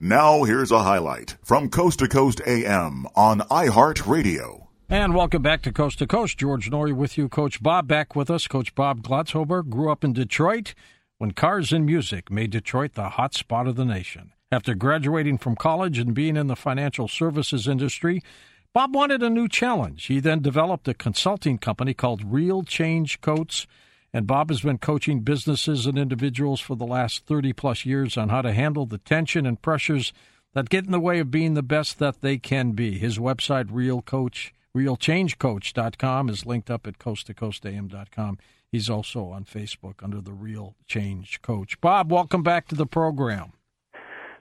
Now here's a highlight from Coast to Coast AM on iHeartRadio. And welcome back to Coast. George Noory with you. Coach Bob back with us. Coach Bob Glotzhober grew up in Detroit when cars and music made Detroit the hot spot of the nation. After graduating from college and being in the financial services industry, Bob wanted a new challenge. He then developed a consulting company called Real Change Coach, and Bob has been coaching businesses and individuals for the last 30-plus years on how to handle the tension and pressures that get in the way of being the best that they can be. His website, realchangecoach.com, is linked up at coasttocoastam.com. He's also on Facebook under the Real Change Coach. Bob, welcome back to the program.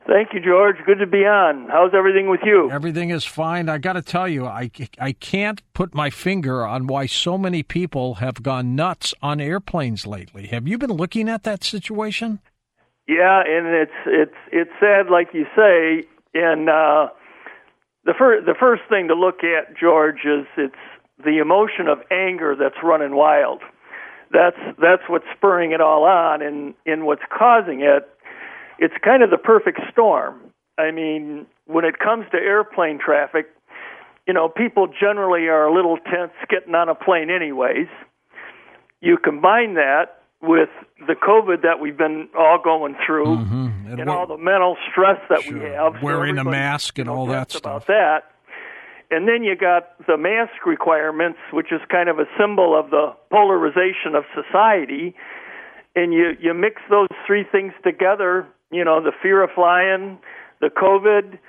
Thank you, George. Good to be on. How's everything with you? Everything is fine. I got to tell you, I can't put my finger on why so many people have gone nuts on airplanes lately. Have you been looking at that situation? Yeah, and it's sad, like you say. And the first thing to look at, George, is it's the emotion of anger that's running wild. That's what's spurring it all on, and what's causing it. It's kind of the perfect storm. I mean, when it comes to airplane traffic, you know, people generally are a little tense getting on a plane anyways. You combine that with the COVID that we've been all going through, mm-hmm. and all the mental stress that sure. we have. Wearing a mask and all that stuff. About that. And then you got the mask requirements, which is kind of a symbol of the polarization of society. And you mix those three things together, you know, the fear of flying, the COVID,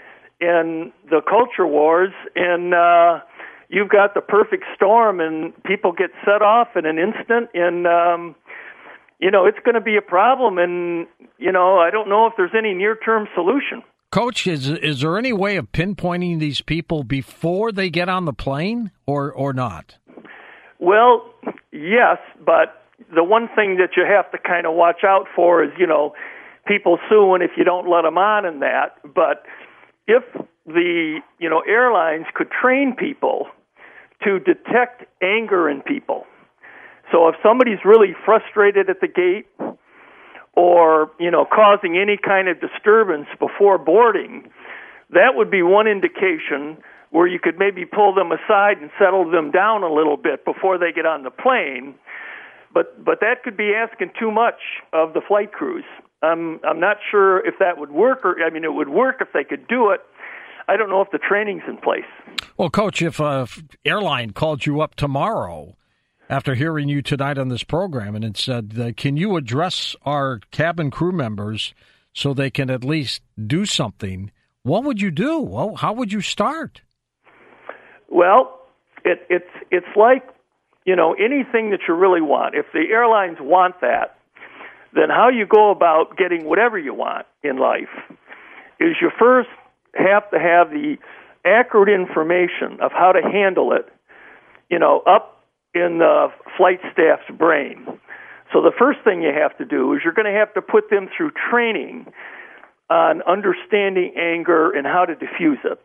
and the culture wars, and you've got the perfect storm, and people get set off in an instant, and, you know, it's going to be a problem, and, you know, I don't know if there's any near-term solution. Coach, is there any way of pinpointing these people before they get on the plane or not? Well, yes, but the one thing that you have to kind of watch out for is, you know, people suing if you don't let them on and that. But if the, you know, airlines could train people to detect anger in people. So if somebody's really frustrated at the gate or, you know, causing any kind of disturbance before boarding, that would be one indication where you could maybe pull them aside and settle them down a little bit before they get on the plane. But that could be asking too much of the flight crews. I'm not sure if that would work, or I mean, it would work if they could do it. I don't know if the training's in place. Well, Coach, if an airline called you up tomorrow after hearing you tonight on this program and it said, can you address our cabin crew members so they can at least do something, what would you do? Well, how would you start? Well, it's like, you know, anything that you really want, if the airlines want that, then how you go about getting whatever you want in life is you first have to have the accurate information of how to handle it, you know, up in the flight staff's brain. So the first thing you have to do is you're going to have to put them through training on understanding anger and how to diffuse it.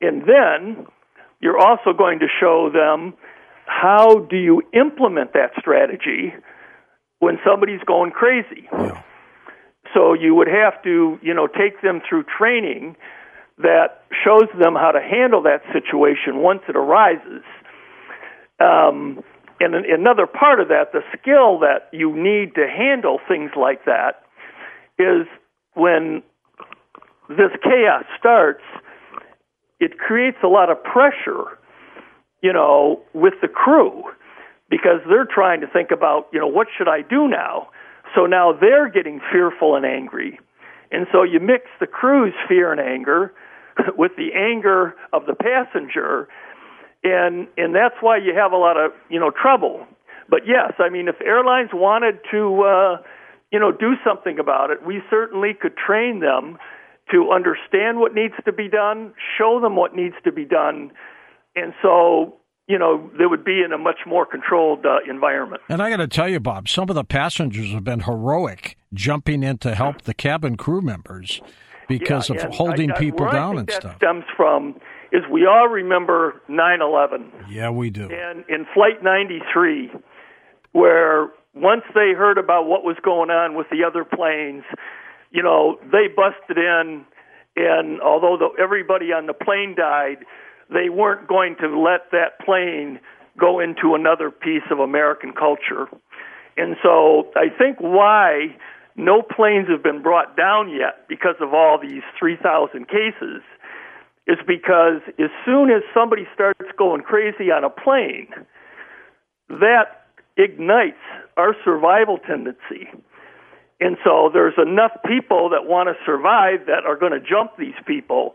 And then you're also going to show them how do you implement that strategy when somebody's going crazy? Yeah. So you would have to, you know, take them through training that shows them how to handle that situation once it arises. And another part of that, the skill that you need to handle things like that is when this chaos starts, it creates a lot of pressure, you know, with the crew, because they're trying to think about, you know, what should I do now? So now they're getting fearful and angry. And so you mix the crew's fear and anger with the anger of the passenger, and that's why you have a lot of, you know, trouble. But yes, I mean, if airlines wanted to, you know, do something about it, we certainly could train them to understand what needs to be done, show them what needs to be done. And so, you know, they would be in a much more controlled environment. And I got to tell you, Bob, some of the passengers have been heroic jumping in to help the cabin crew members because of holding people down and stuff. Where I think that stems from is we all remember 9/11. Yeah, we do. And in Flight 93, where once they heard about what was going on with the other planes, you know, they busted in, and although everybody on the plane died, they weren't going to let that plane go into another piece of American culture. And so I think why no planes have been brought down yet because of all these 3,000 cases is because as soon as somebody starts going crazy on a plane, that ignites our survival tendency. And so there's enough people that want to survive that are going to jump these people,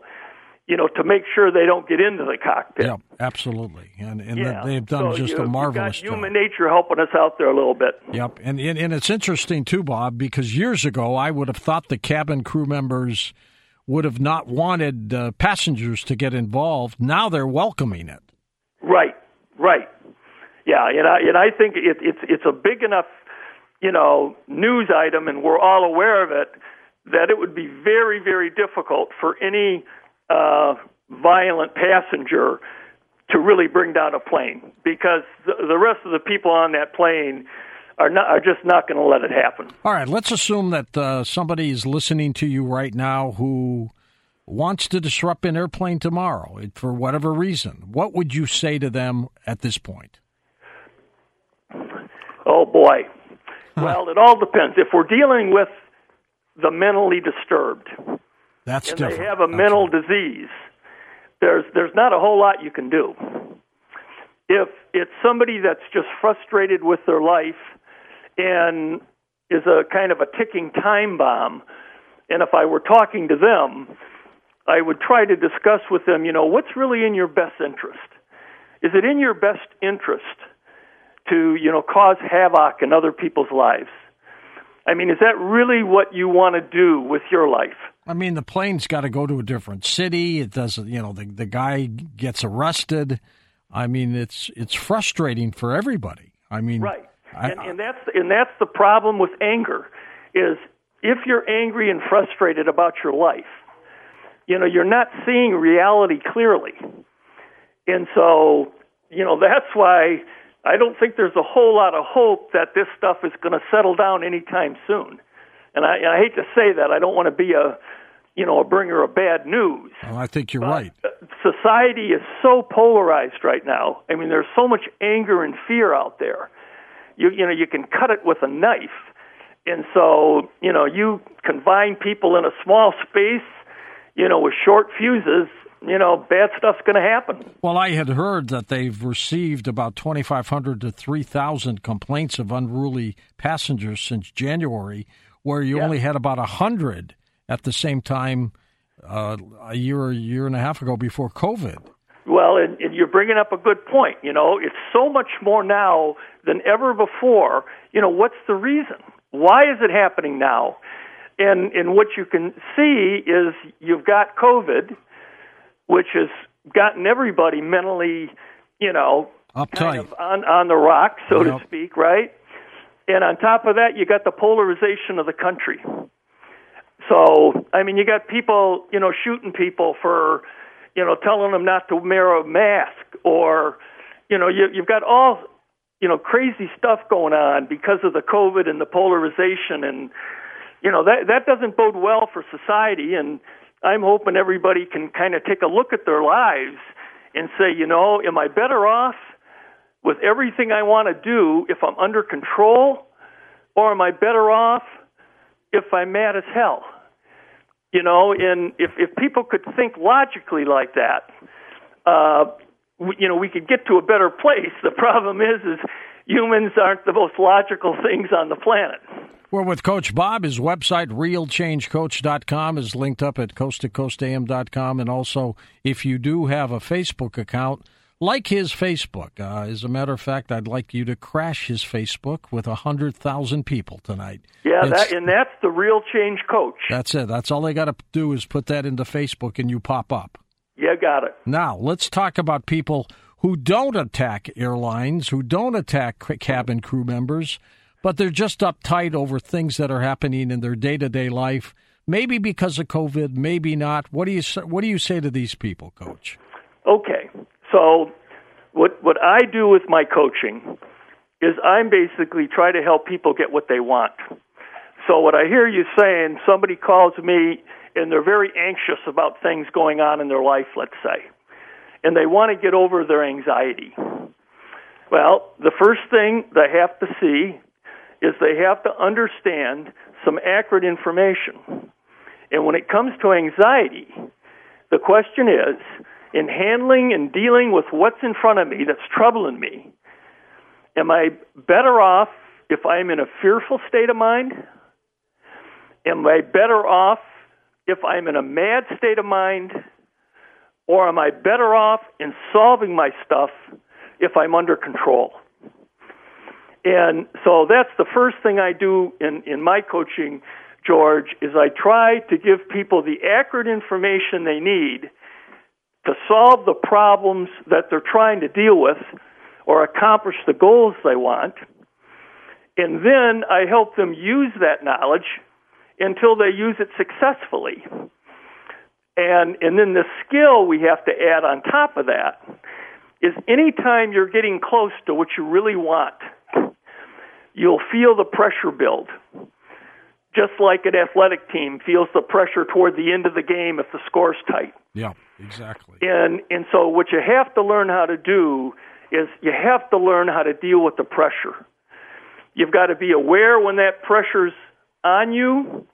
you know, to make sure they don't get into the cockpit. Yeah, absolutely. And they've done a marvelous job. Human nature helping us out there a little bit. Yep. And it's interesting, too, Bob, because years ago I would have thought the cabin crew members would have not wanted passengers to get involved. Now they're welcoming it. Right. Yeah, and I think it's a big enough, you know, news item, and we're all aware of it, that it would be very, very difficult for any violent passenger to really bring down a plane, because the rest of the people on that plane are just not going to let it happen. All right, let's assume that somebody is listening to you right now who wants to disrupt an airplane tomorrow for whatever reason. What would you say to them at this point? Oh, boy. Well, it all depends. If we're dealing with the mentally disturbed, that's and different. They have a mental disease, there's not a whole lot you can do. If it's somebody that's just frustrated with their life and is a kind of a ticking time bomb, and if I were talking to them, I would try to discuss with them, you know, what's really in your best interest? Is it in your best interest to, you know, cause havoc in other people's lives? I mean, is that really what you want to do with your life? I mean, the plane's got to go to a different city. It doesn't, you know, the guy gets arrested. I mean, it's frustrating for everybody. I mean, right. And that's the problem with anger, is if you're angry and frustrated about your life, you know, you're not seeing reality clearly. And so, you know, that's why I don't think there's a whole lot of hope that this stuff is going to settle down anytime soon. And I hate to say that. I don't want to be a bringer of bad news. Well, I think you're right. Society is so polarized right now. I mean, there's so much anger and fear out there. You know, you can cut it with a knife. And so, you know, you confine people in a small space, you know, with short fuses, you know, bad stuff's going to happen. Well, I had heard that they've received about 2,500 to 3,000 complaints of unruly passengers since January, where you only had about 100 at the same time a year or year and a half ago before COVID. Well, and you're bringing up a good point. You know, it's so much more now than ever before. You know, what's the reason? Why is it happening now? And what you can see is you've got COVID, which has gotten everybody mentally, you know, uptight, kind of on the rock, so to speak, right? And on top of that, you got the polarization of the country. So, I mean, you got people, you know, shooting people for, you know, telling them not to wear a mask, or, you know, you've got all, you know, crazy stuff going on because of the COVID and the polarization, and, you know, that doesn't bode well for society. And I'm hoping everybody can kind of take a look at their lives and say, you know, am I better off with everything I want to do if I'm under control, or am I better off if I'm mad as hell? You know, and if people could think logically like that, you know, we could get to a better place. The problem is humans aren't the most logical things on the planet. We're with Coach Bob. His website, realchangecoach.com, is linked up at coasttocoastam.com. And also, if you do have a Facebook account, like his Facebook. As a matter of fact, I'd like you to crash his Facebook with 100,000 people tonight. Yeah, and that's the Real Change Coach. That's it. That's all they got to do is put that into Facebook and you pop up. Yeah, got it. Now, let's talk about people who don't attack airlines, who don't attack cabin crew members, but they're just uptight over things that are happening in their day-to-day life, maybe because of COVID, maybe not. What do you say to these people, Coach? Okay. So what I do with my coaching is I basically try to help people get what they want. So what I hear you saying, somebody calls me and they're very anxious about things going on in their life, let's say, and they want to get over their anxiety. Well, the first thing they have to see is they have to understand some accurate information. And when it comes to anxiety, the question is, in handling and dealing with what's in front of me that's troubling me, am I better off if I'm in a fearful state of mind? Am I better off if I'm in a mad state of mind? Or am I better off in solving my stuff if I'm under control? And so that's the first thing I do in my coaching, George, is I try to give people the accurate information they need to solve the problems that they're trying to deal with or accomplish the goals they want. And then I help them use that knowledge until they use it successfully. And then the skill we have to add on top of that is anytime you're getting close to what you really want, you'll feel the pressure build. Just like an athletic team feels the pressure toward the end of the game if the score's tight. Yeah, exactly. And so what you have to learn how to do is you have to learn how to deal with the pressure. You've got to be aware when that pressure's on you.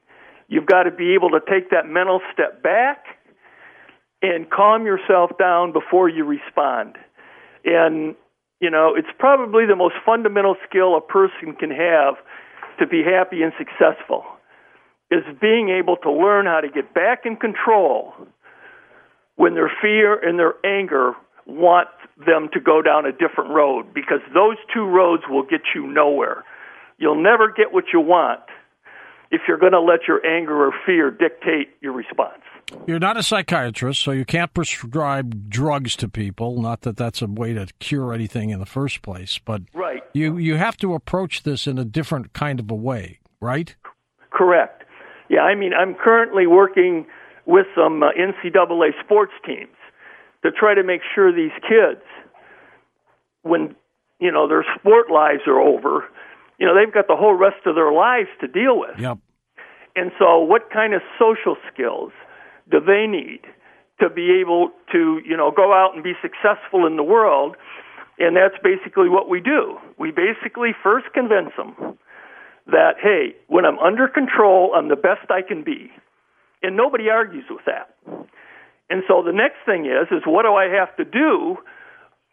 You've got to be able to take that mental step back and calm yourself down before you respond. And, you know, it's probably the most fundamental skill a person can have to be happy and successful, is being able to learn how to get back in control when their fear and their anger want them to go down a different road, because those two roads will get you nowhere. You'll never get what you want if you're going to let your anger or fear dictate your response. You're not a psychiatrist, so you can't prescribe drugs to people. Not that that's a way to cure anything in the first place, but right. You have to approach this in a different kind of a way, right? Correct. Yeah, I mean, I'm currently working with some NCAA sports teams to try to make sure these kids, when, you know, their sport lives are over, you know, they've got the whole rest of their lives to deal with. Yep. And so what kind of social skills do they need to be able to, you know, go out and be successful in the world? And that's basically what we do. We basically first convince them that, hey, when I'm under control, I'm the best I can be. And nobody argues with that. And so the next thing is what do I have to do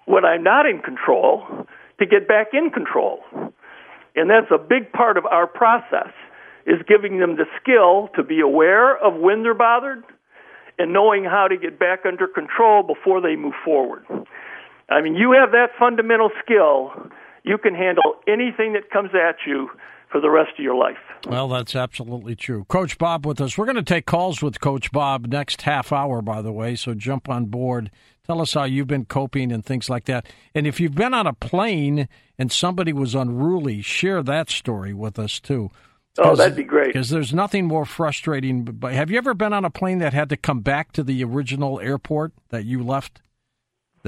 when I'm not in control to get back in control? And that's a big part of our process, is giving them the skill to be aware of when they're bothered and knowing how to get back under control before they move forward. I mean, you have that fundamental skill, you can handle anything that comes at you for the rest of your life. Well, that's absolutely true. Coach Bob with us. We're going to take calls with Coach Bob next half hour, by the way, so jump on board. Tell us how you've been coping and things like that. And if you've been on a plane and somebody was unruly, share that story with us, too. Oh, that'd be great. Because there's nothing more frustrating. But have you ever been on a plane that had to come back to the original airport that you left?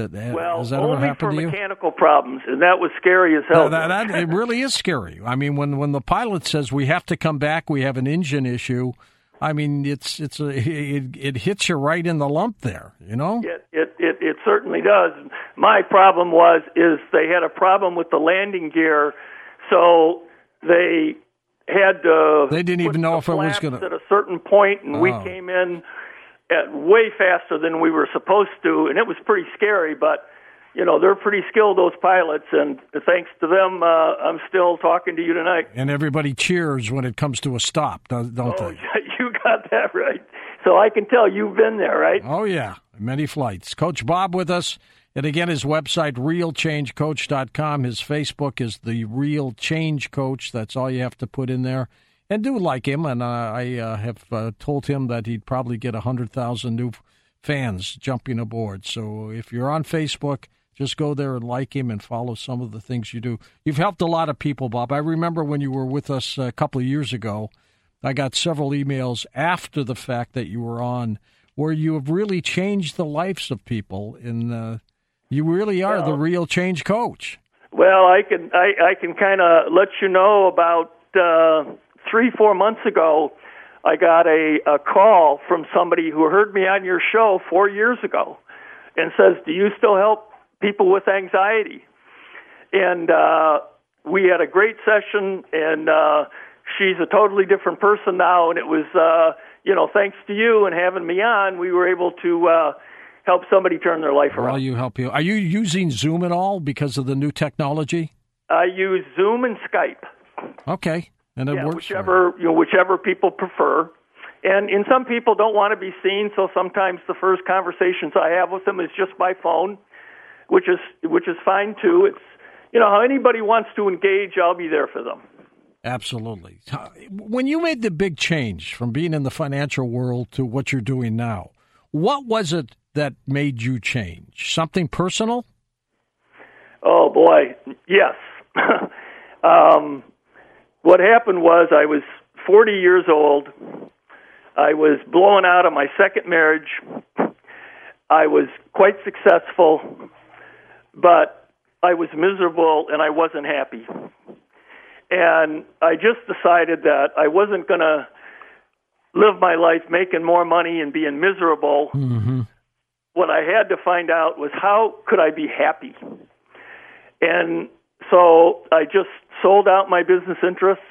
Well, has that only ever happened for to mechanical you? Problems, and that was scary as hell. It really is scary. I mean, when the pilot says we have to come back, we have an engine issue. I mean, it hits you right in the lump there, you know? It certainly does. My problem is they had a problem with the landing gear, so they had to. They didn't even know if it was going to at a certain point, and we came in at way faster than we were supposed to, and it was pretty scary, but, you know, they're pretty skilled, those pilots, and thanks to them, I'm still talking to you tonight. And everybody cheers when it comes to a stop, don't they? You got that right. So I can tell you've been there, right? Oh, yeah, many flights. Coach Bob with us, and again, his website, realchangecoach.com. His Facebook is The Real Change Coach. That's all you have to put in there. And do like him, and I have told him that he'd probably get 100,000 new fans jumping aboard. So if you're on Facebook, just go there and like him and follow some of the things you do. You've helped a lot of people, Bob. I remember when you were with us a couple of years ago, I got several emails after the fact that you were on where you have really changed the lives of people, and you really are the real change coach. Well, I can kind of let you know about 3-4 months ago, I got a call from somebody who heard me on your show 4 years ago and says, do you still help people with anxiety? And we had a great session, and she's a totally different person now, and it was, thanks to you and having me on, we were able to help somebody turn their life around. Well, you help you. Are you using Zoom at all because of the new technology? I use Zoom and Skype. Okay. And it works. Whichever people prefer. And some people don't want to be seen, so sometimes the first conversations I have with them is just by phone, which is fine too. It's how anybody wants to engage, I'll be there for them. Absolutely. When you made the big change from being in the financial world to what you're doing now, what was it that made you change? Something personal? Oh boy, yes. What happened was I was 40 years old. I was blown out of my second marriage. I was quite successful, but I was miserable and I wasn't happy. And I just decided that I wasn't going to live my life making more money and being miserable. Mm-hmm. What I had to find out was how could I be happy? And so I just sold out my business interests,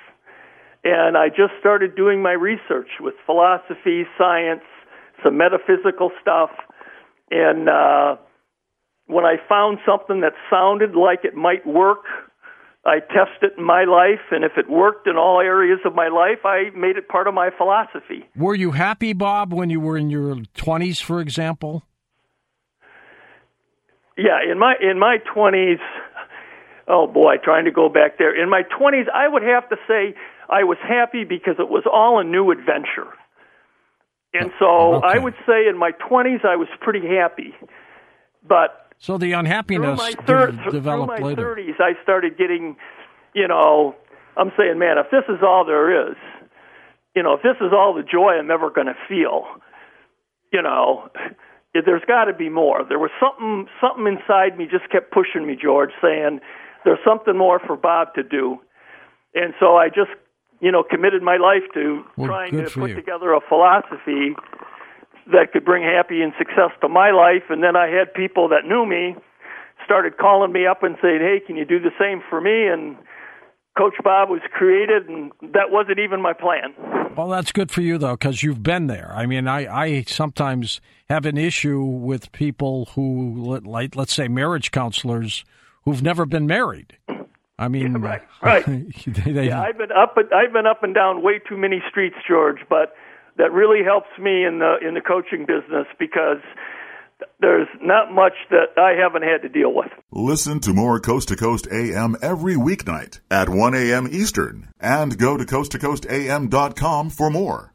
and I just started doing my research with philosophy, science, some metaphysical stuff. And when I found something that sounded like it might work, I tested it in my life, and if it worked in all areas of my life, I made it part of my philosophy. Were you happy, Bob, when you were in your 20s, for example? Yeah, in my 20s... Oh, boy, trying to go back there. In my 20s, I would have to say I was happy because it was all a new adventure. And so I would say in my 20s, I was pretty happy. But so the unhappiness developed later. Through my 30s, I started getting, I'm saying, man, if this is all there is, if this is all the joy I'm ever going to feel, there's got to be more. There was something inside me just kept pushing me, George, saying, there's something more for Bob to do. And so I just, committed my life to trying to put together a philosophy that could bring happy and success to my life. And then I had people that knew me started calling me up and saying, hey, can you do the same for me? And Coach Bob was created, and that wasn't even my plan. Well, that's good for you, though, because you've been there. I mean, I sometimes have an issue with people who, like, let's say marriage counselors, who've never been married. I mean, yeah, right. I've been up and down way too many streets, George. But that really helps me in the coaching business because there's not much that I haven't had to deal with. Listen to more Coast to Coast AM every weeknight at 1 a.m. Eastern, and go to coasttocoastam.com for more.